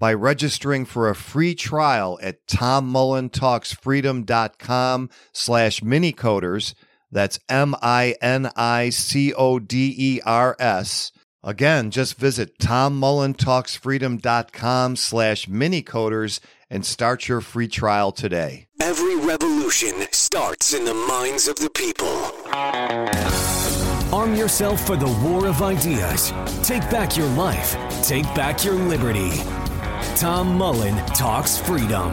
by registering for a free trial at tommullentalksfreedom.com/minicoders. That's MiniCoders. Again, just visit tommullentalksfreedom.com/minicoders and start your free trial today. Every revolution starts in the minds of the people. Arm yourself for the war of ideas. Take back your life. Take back your liberty. Tom Mullen Talks Freedom.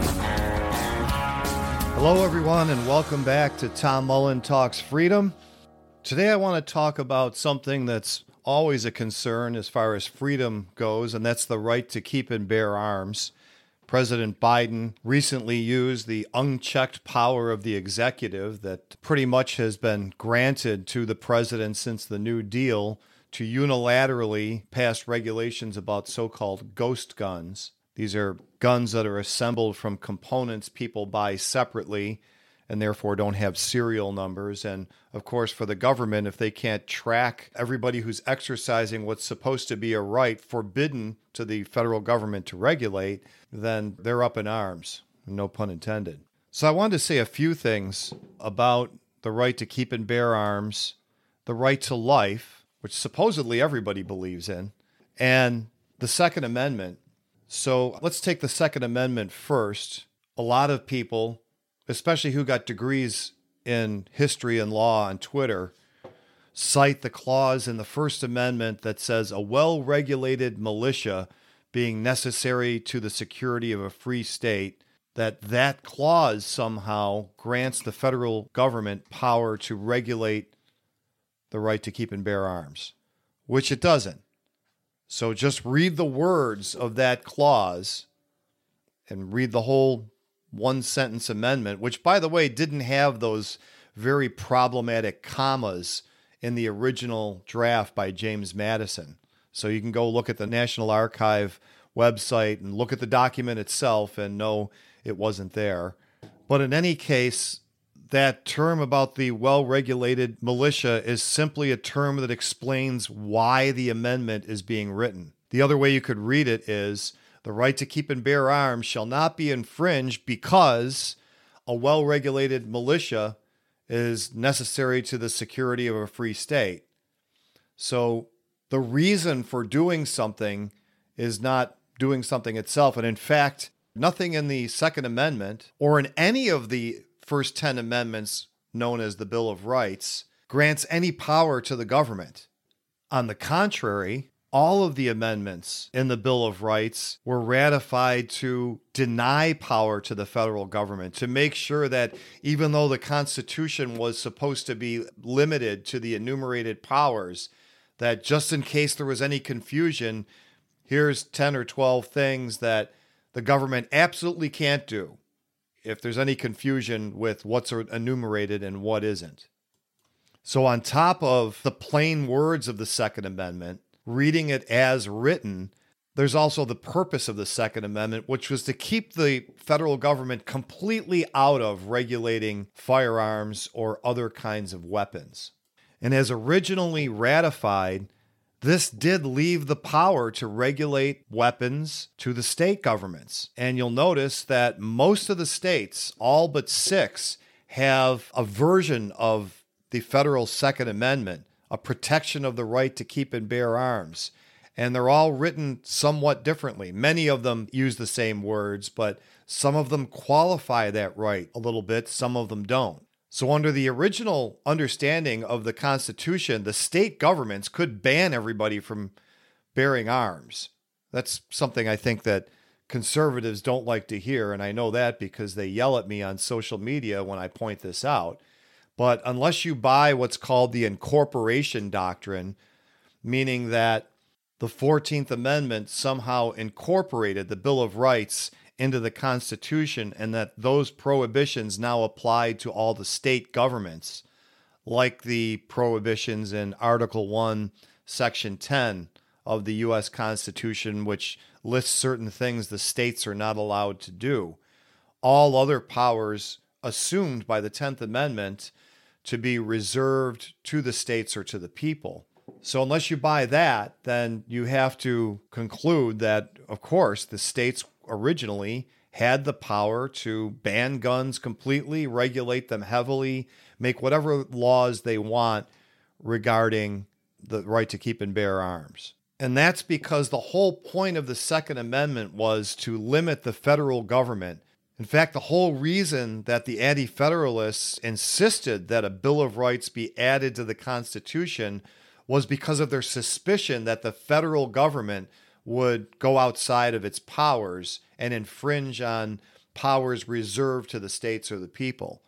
Hello, everyone, and welcome back to Tom Mullen Talks Freedom. Today, I want to talk about something that's always a concern as far as freedom goes, and that's the right to keep and bear arms. President Biden recently used the unchecked power of the executive that pretty much has been granted to the president since the New Deal to unilaterally pass regulations about so-called ghost guns. These are guns that are assembled from components people buy separately and therefore don't have serial numbers. And of course, for the government, if they can't track everybody who's exercising what's supposed to be a right forbidden to the federal government to regulate, then they're up in arms, no pun intended. So I wanted to say a few things about the right to keep and bear arms, the right to life, which supposedly everybody believes in, and the Second Amendment. So let's take the Second Amendment first. A lot of people, especially who got degrees in history and law on Twitter, cite the clause in the First Amendment that says a well-regulated militia being necessary to the security of a free state, that clause somehow grants the federal government power to regulate the right to keep and bear arms, which it doesn't. So just read the words of that clause and read the whole one-sentence amendment, which, by the way, didn't have those very problematic commas in the original draft by James Madison. So you can go look at the National Archive website and look at the document itself and know it wasn't there. But in any case, that term about the well-regulated militia is simply a term that explains why the amendment is being written. The other way you could read it is, the right to keep and bear arms shall not be infringed because a well-regulated militia is necessary to the security of a free state. So the reason for doing something is not doing something itself. And in fact, nothing in the Second Amendment or in any of the first 10 amendments known as the Bill of Rights grants any power to the government. On the contrary, all of the amendments in the Bill of Rights were ratified to deny power to the federal government, to make sure that even though the Constitution was supposed to be limited to the enumerated powers, that just in case there was any confusion, here's 10 or 12 things that the government absolutely can't do if there's any confusion with what's enumerated and what isn't. So on top of the plain words of the Second Amendment, reading it as written, there's also the purpose of the Second Amendment, which was to keep the federal government completely out of regulating firearms or other kinds of weapons. And as originally ratified, this did leave the power to regulate weapons to the state governments. And you'll notice that most of the states, all but 6, have a version of the federal Second Amendment, a protection of the right to keep and bear arms. And they're all written somewhat differently. Many of them use the same words, but some of them qualify that right a little bit, some of them don't. So under the original understanding of the Constitution, the state governments could ban everybody from bearing arms. That's something I think that conservatives don't like to hear, and I know that because they yell at me on social media when I point this out. But unless you buy what's called the incorporation doctrine, meaning that the 14th Amendment somehow incorporated the Bill of Rights into the Constitution, and that those prohibitions now apply to all the state governments, like the prohibitions in Article 1, Section 10 of the U.S. Constitution, which lists certain things the states are not allowed to do. All other powers assumed by the 10th Amendment to be reserved to the states or to the people. So unless you buy that, then you have to conclude that, of course, the states originally had the power to ban guns completely, regulate them heavily, make whatever laws they want regarding the right to keep and bear arms. And that's because the whole point of the Second Amendment was to limit the federal government. In fact, the whole reason that the Anti-Federalists insisted that a Bill of Rights be added to the Constitution was because of their suspicion that the federal government would go outside of its powers and infringe on powers reserved to the states or the people.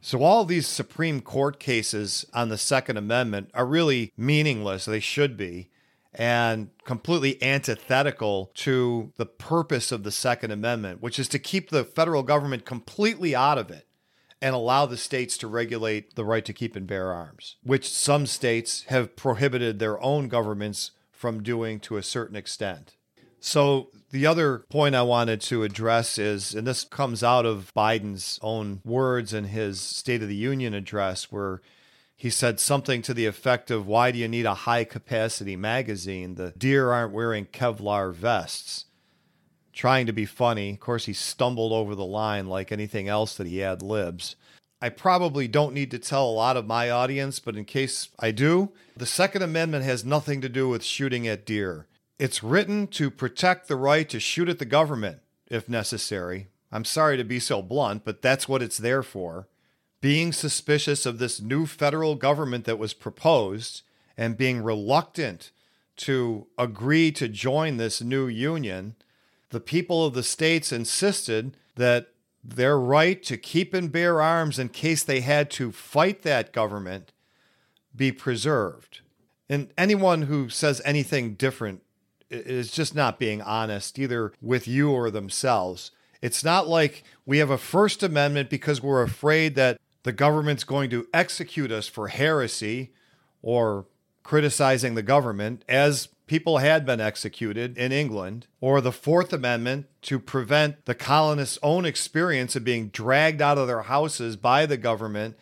So all these Supreme Court cases on the Second Amendment are really meaningless, they should be, and completely antithetical to the purpose of the Second Amendment, which is to keep the federal government completely out of it and allow the states to regulate the right to keep and bear arms, which some states have prohibited their own governments from doing to a certain extent. So the other point I wanted to address is, and this comes out of Biden's own words in his State of the Union address, where he said something to the effect of, why do you need a high-capacity magazine? The deer aren't wearing Kevlar vests. Trying to be funny. Of course, he stumbled over the line like anything else that he ad-libs. I probably don't need to tell a lot of my audience, but in case I do, the Second Amendment has nothing to do with shooting at deer. It's written to protect the right to shoot at the government, if necessary. I'm sorry to be so blunt, but that's what it's there for. Being suspicious of this new federal government that was proposed and being reluctant to agree to join this new union, the people of the states insisted that their right to keep and bear arms in case they had to fight that government be preserved. And anyone who says anything different is just not being honest, either with you or themselves. It's not like we have a First Amendment because we're afraid that the government's going to execute us for heresy or criticizing the government, as people had been executed in England, or the Fourth Amendment to prevent the colonists' own experience of being dragged out of their houses by the government,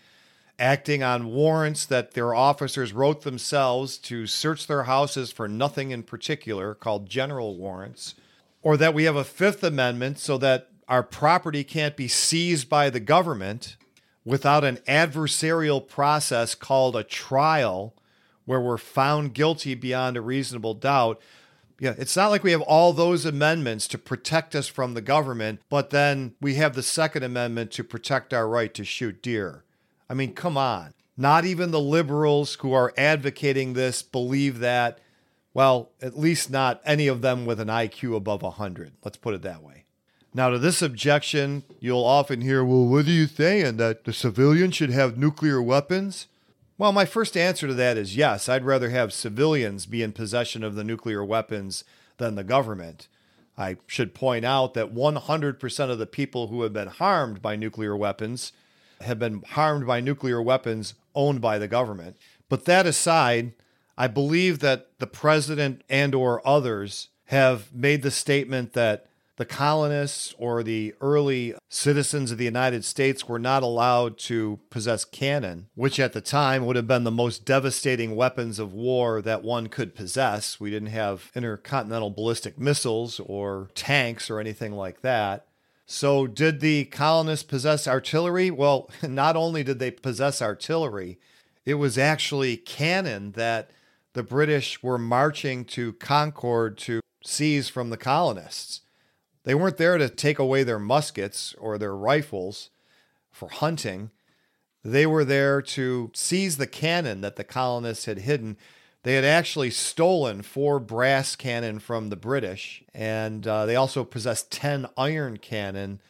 acting on warrants that their officers wrote themselves to search their houses for nothing in particular, called general warrants, or that we have a Fifth Amendment so that our property can't be seized by the government without an adversarial process called a trial, where we're found guilty beyond a reasonable doubt. Yeah, it's not like we have all those amendments to protect us from the government, but then we have the Second Amendment to protect our right to shoot deer. I mean, come on. Not even the liberals who are advocating this believe that, well, at least not any of them with an IQ above 100. Let's put it that way. Now, to this objection, you'll often hear, well, what are you saying, that the civilians should have nuclear weapons? Well, my first answer to that is yes, I'd rather have civilians be in possession of the nuclear weapons than the government. I should point out that 100% of the people who have been harmed by nuclear weapons have been harmed by nuclear weapons owned by the government. But that aside, I believe that the president and/or others have made the statement that the colonists or the early citizens of the United States were not allowed to possess cannon, which at the time would have been the most devastating weapons of war that one could possess. We didn't have intercontinental ballistic missiles or tanks or anything like that. So did the colonists possess artillery? Well, not only did they possess artillery, it was actually cannon that the British were marching to Concord to seize from the colonists. They weren't there to take away their muskets or their rifles for hunting. They were there to seize the cannon that the colonists had hidden. They had actually stolen 4 brass cannon from the British, and they also possessed 10 iron cannon.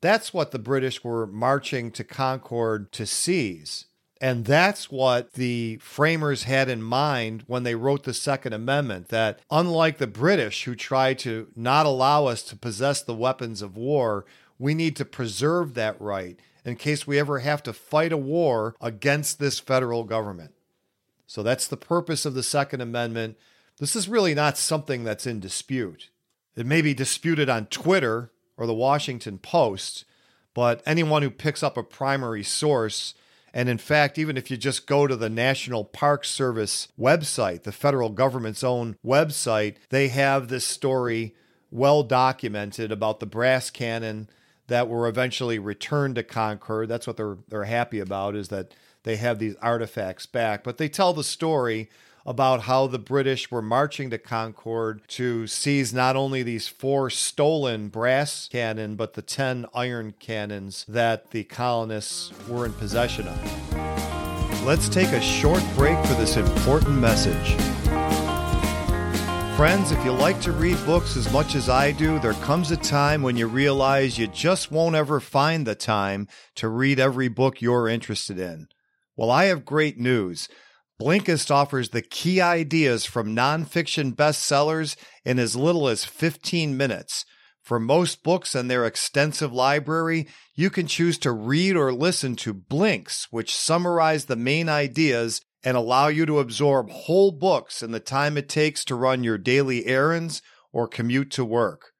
That's what the British were marching to Concord to seize. And that's what the framers had in mind when they wrote the Second Amendment, that unlike the British, who tried to not allow us to possess the weapons of war, we need to preserve that right in case we ever have to fight a war against this federal government. So that's the purpose of the Second Amendment. This is really not something that's in dispute. It may be disputed on Twitter or the Washington Post, but anyone who picks up a primary source, and in fact, even if you just go to the National Park Service website, the federal government's own website, they have this story well documented about the brass cannon that were eventually returned to Concord. That's what they're happy about, is that they have these artifacts back. But they tell the story about how the British were marching to Concord to seize not only these 4 stolen brass cannon, but the 10 iron cannons that the colonists were in possession of. Let's take a short break for this important message. Friends, if you like to read books as much as I do, there comes a time when you realize you just won't ever find the time to read every book you're interested in. Well, I have great news. Blinkist offers the key ideas from nonfiction bestsellers in as little as 15 minutes. For most books and their extensive library, you can choose to read or listen to Blinks, which summarize the main ideas and allow you to absorb whole books in the time it takes to run your daily errands or commute to work.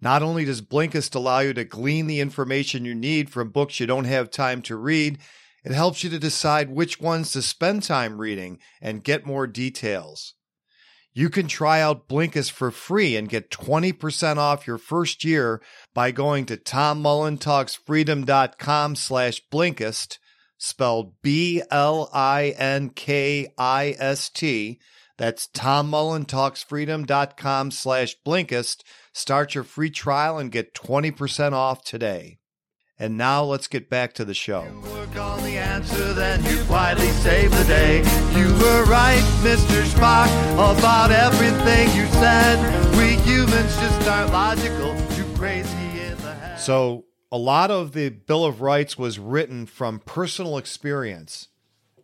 Not only does Blinkist allow you to glean the information you need from books you don't have time to read, it helps you to decide which ones to spend time reading and get more details. You can try out Blinkist for free and get 20% off your first year by going to tommullentalksfreedom.com/Blinkist, spelled B-L-I-N-K-I-S-T. That's tommullentalksfreedom.com/Blinkist. Start your free trial and get 20% off today. And now let's get back to the show. You work on the answer, then you quietly save the day. You were right, Mr. Spock, about everything you said. We humans just aren't logical, too crazy in the head. So a lot of the Bill of Rights was written from personal experience.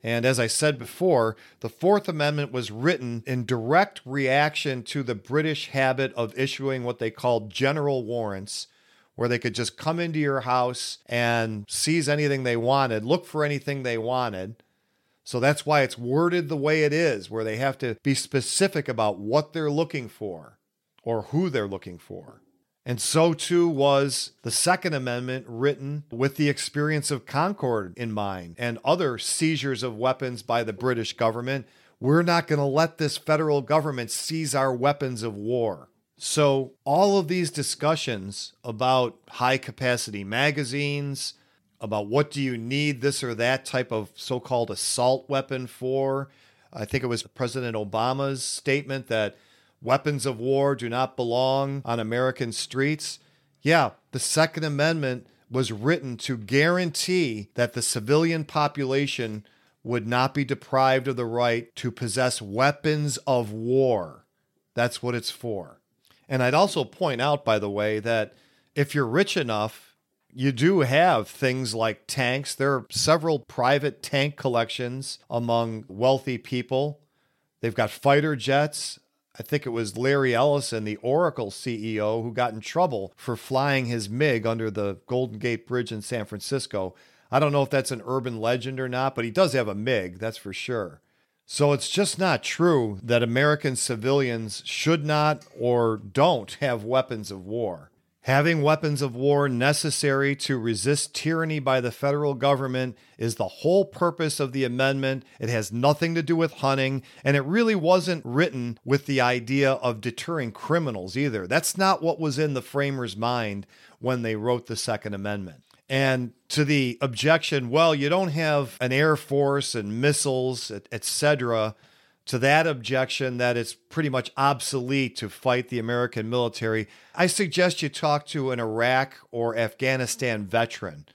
And as I said before, the Fourth Amendment was written in direct reaction to the British habit of issuing what they called general warrants, where they could just come into your house and seize anything they wanted, look for anything they wanted. So that's why it's worded the way it is, where they have to be specific about what they're looking for or who they're looking for. And so too was the Second Amendment, written with the experience of Concord in mind and other seizures of weapons by the British government. We're not going to let this federal government seize our weapons of war. So all of these discussions about high-capacity magazines, about what do you need this or that type of so-called assault weapon for, I think it was President Obama's statement that weapons of war do not belong on American streets. Yeah, the Second Amendment was written to guarantee that the civilian population would not be deprived of the right to possess weapons of war. That's what it's for. And I'd also point out, by the way, that if you're rich enough, you do have things like tanks. There are several private tank collections among wealthy people. They've got fighter jets. I think it was Larry Ellison, the Oracle CEO, who got in trouble for flying his MiG under the Golden Gate Bridge in San Francisco. I don't know if that's an urban legend or not, but he does have a MiG, that's for sure. So it's just not true that American civilians should not or don't have weapons of war. Having weapons of war necessary to resist tyranny by the federal government is the whole purpose of the amendment. It has nothing to do with hunting, and it really wasn't written with the idea of deterring criminals either. That's not what was in the framers' mind when they wrote the Second Amendment. And to the objection, well, you don't have an Air Force and missiles, etc., to that objection that it's pretty much obsolete to fight the American military, I suggest you talk to an Iraq or Afghanistan veteran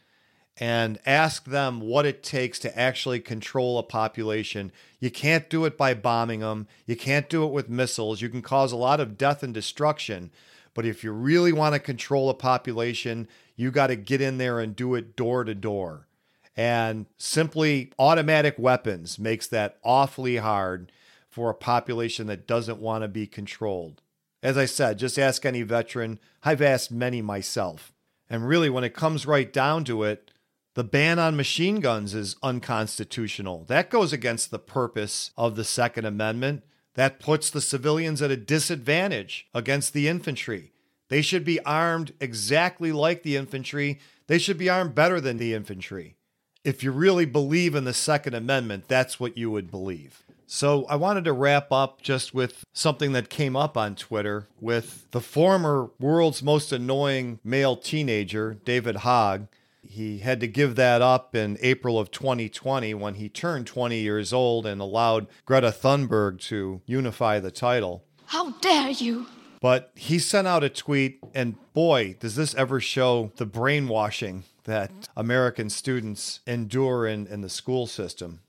and ask them what it takes to actually control a population. You can't do it by bombing them. You can't do it with missiles. You can cause a lot of death and destruction. But if you really want to control a population, you got to get in there and do it door to door. And simply automatic weapons makes that awfully hard for a population that doesn't want to be controlled. As I said, just ask any veteran. I've asked many myself. And really, when it comes right down to it, the ban on machine guns is unconstitutional. That goes against the purpose of the Second Amendment. That puts the civilians at a disadvantage against the infantry. They should be armed exactly like the infantry. They should be armed better than the infantry. If you really believe in the Second Amendment, that's what you would believe. So I wanted to wrap up just with something that came up on Twitter with the former world's most annoying male teenager, David Hogg. He had to give that up in April of 2020 when he turned 20 years old and allowed Greta Thunberg to unify the title. How dare you? But he sent out a tweet, and boy, does this ever show the brainwashing that American students endure in the school system.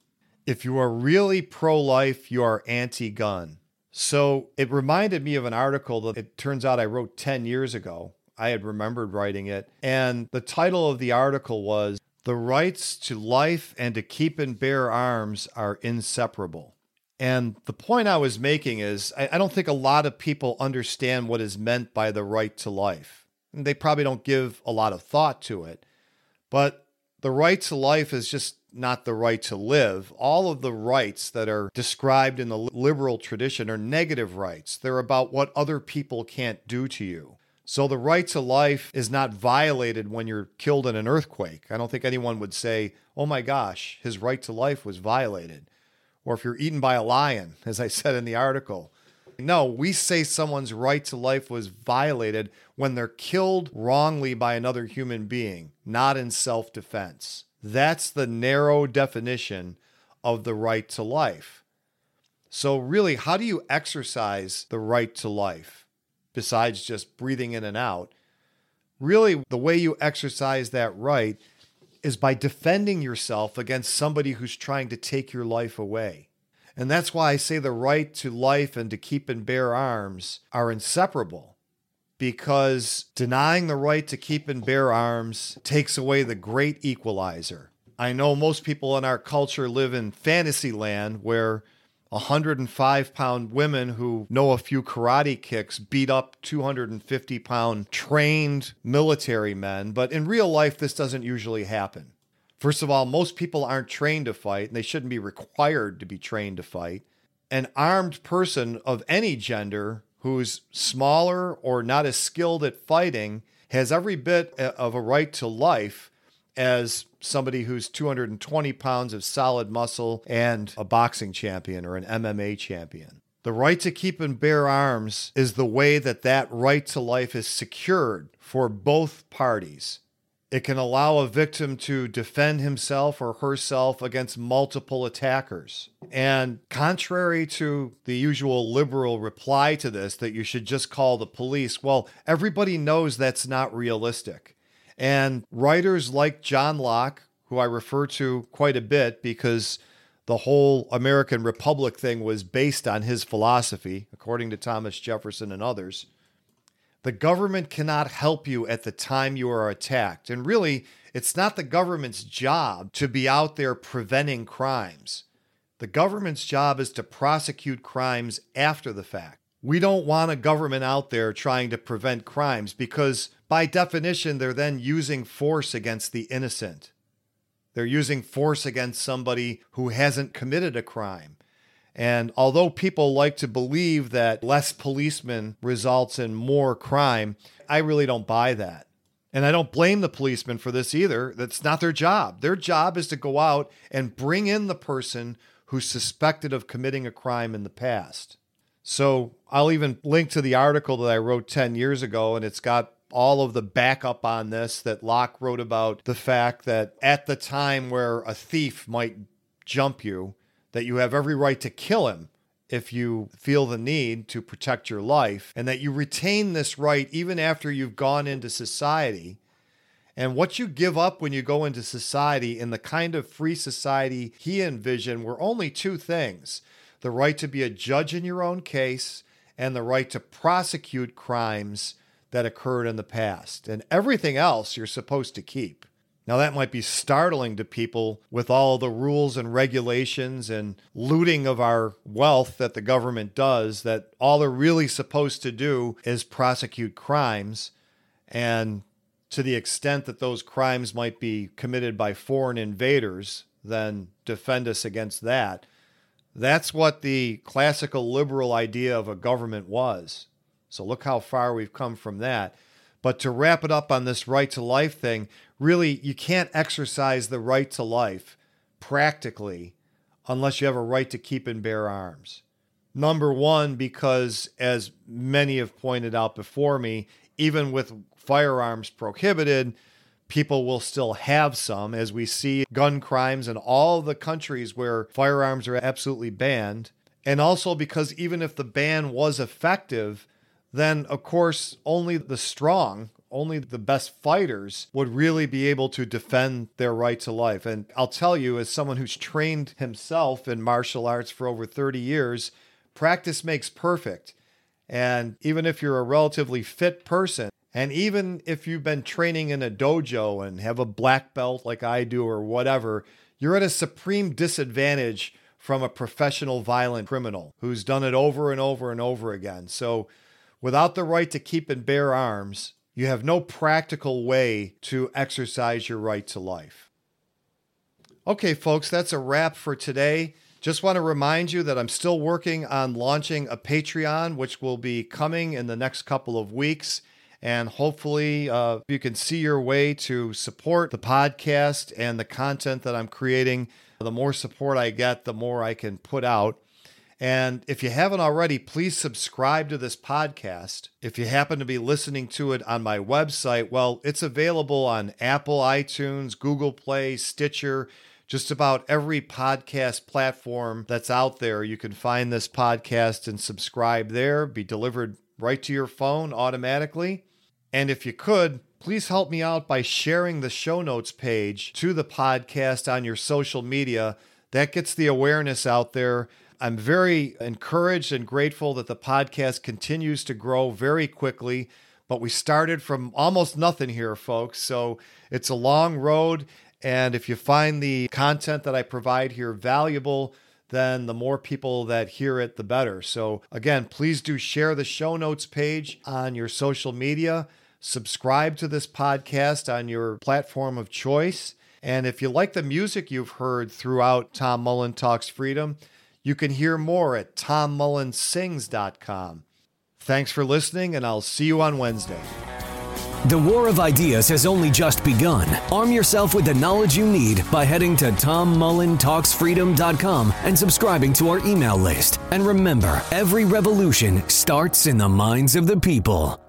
If you are really pro-life, you are anti-gun. So it reminded me of an article that it turns out I wrote 10 years ago. I had remembered writing it. And the title of the article was, "The Rights to Life and to Keep and Bear Arms Are Inseparable." And the point I was making is, I don't think a lot of people understand what is meant by the right to life. And they probably don't give a lot of thought to it. But the right to life is just not the right to live. All of the rights that are described in the liberal tradition are negative rights. They're about what other people can't do to you. So the right to life is not violated when you're killed in an earthquake. I don't think anyone would say, oh my gosh, his right to life was violated. Or if you're eaten by a lion, as I said in the article. No, we say someone's right to life was violated when they're killed wrongly by another human being, not in self-defense. That's the narrow definition of the right to life. So really, how do you exercise the right to life? Besides just breathing in and out, really the way you exercise that right is by defending yourself against somebody who's trying to take your life away. And that's why I say the right to life and to keep and bear arms are inseparable, because denying the right to keep and bear arms takes away the great equalizer. I know most people in our culture live in fantasy land where 105-pound women who know a few karate kicks beat up 250-pound trained military men. But in real life, this doesn't usually happen. First of all, most people aren't trained to fight, and they shouldn't be required to be trained to fight. An armed person of any gender who's smaller or not as skilled at fighting has every bit of a right to life as somebody who's 220 pounds of solid muscle and a boxing champion or an MMA champion. The right to keep and bear arms is the way that that right to life is secured for both parties. It can allow a victim to defend himself or herself against multiple attackers. And contrary to the usual liberal reply to this, that you should just call the police, well, everybody knows that's not realistic. And writers like John Locke, who I refer to quite a bit because the whole American Republic thing was based on his philosophy, according to Thomas Jefferson and others, the government cannot help you at the time you are attacked. And really, it's not the government's job to be out there preventing crimes. The government's job is to prosecute crimes after the fact. We don't want a government out there trying to prevent crimes because, by definition, they're then using force against the innocent. They're using force against somebody who hasn't committed a crime. And although people like to believe that less policemen results in more crime, I really don't buy that. And I don't blame the policemen for this either. That's not their job. Their job is to go out and bring in the person who's suspected of committing a crime in the past. So I'll even link to the article that I wrote 10 years ago, and it's got all of the backup on this that Locke wrote about the fact that at the time where a thief might jump you, that you have every right to kill him if you feel the need to protect your life, and that you retain this right even after you've gone into society. And what you give up when you go into society, in the kind of free society he envisioned, were only two things: the right to be a judge in your own case and the right to prosecute crimes that occurred in the past. And everything else you're supposed to keep. Now, that might be startling to people with all the rules and regulations and looting of our wealth that the government does, that all they're really supposed to do is prosecute crimes. And to the extent that those crimes might be committed by foreign invaders, then defend us against that. That's what the classical liberal idea of a government was. So look how far we've come from that. But to wrap it up on this right to life thing, really, you can't exercise the right to life practically unless you have a right to keep and bear arms. Number one, because as many have pointed out before me, even with firearms prohibited, people will still have some, as we see gun crimes in all the countries where firearms are absolutely banned. And also because even if the ban was effective, then, of course, only the strong, only the best fighters would really be able to defend their right to life. And I'll tell you, as someone who's trained himself in martial arts for over 30 years, practice makes perfect. And even if you're a relatively fit person, and even if you've been training in a dojo and have a black belt like I do or whatever, you're at a supreme disadvantage from a professional violent criminal who's done it over and over and over again. So without the right to keep and bear arms, you have no practical way to exercise your right to life. Okay, folks, that's a wrap for today. Just want to remind you that I'm still working on launching a Patreon, which will be coming in the next couple of weeks. And hopefully you can see your way to support the podcast and the content that I'm creating. The more support I get, the more I can put out. And if you haven't already, please subscribe to this podcast. If you happen to be listening to it on my website, well, it's available on Apple, iTunes, Google Play, Stitcher, just about every podcast platform that's out there. You can find this podcast and subscribe there, be delivered right to your phone automatically. And if you could, please help me out by sharing the show notes page to the podcast on your social media. That gets the awareness out there. I'm very encouraged and grateful that the podcast continues to grow very quickly, but we started from almost nothing here, folks. So it's a long road. And if you find the content that I provide here valuable, then the more people that hear it, the better. So again, please do share the show notes page on your social media, subscribe to this podcast on your platform of choice. And if you like the music you've heard throughout Tom Mullen Talks Freedom, you can hear more at tommullensings.com. Thanks for listening, and I'll see you on Wednesday. The war of ideas has only just begun. Arm yourself with the knowledge you need by heading to tommullensings.com and subscribing to our email list. And remember, every revolution starts in the minds of the people.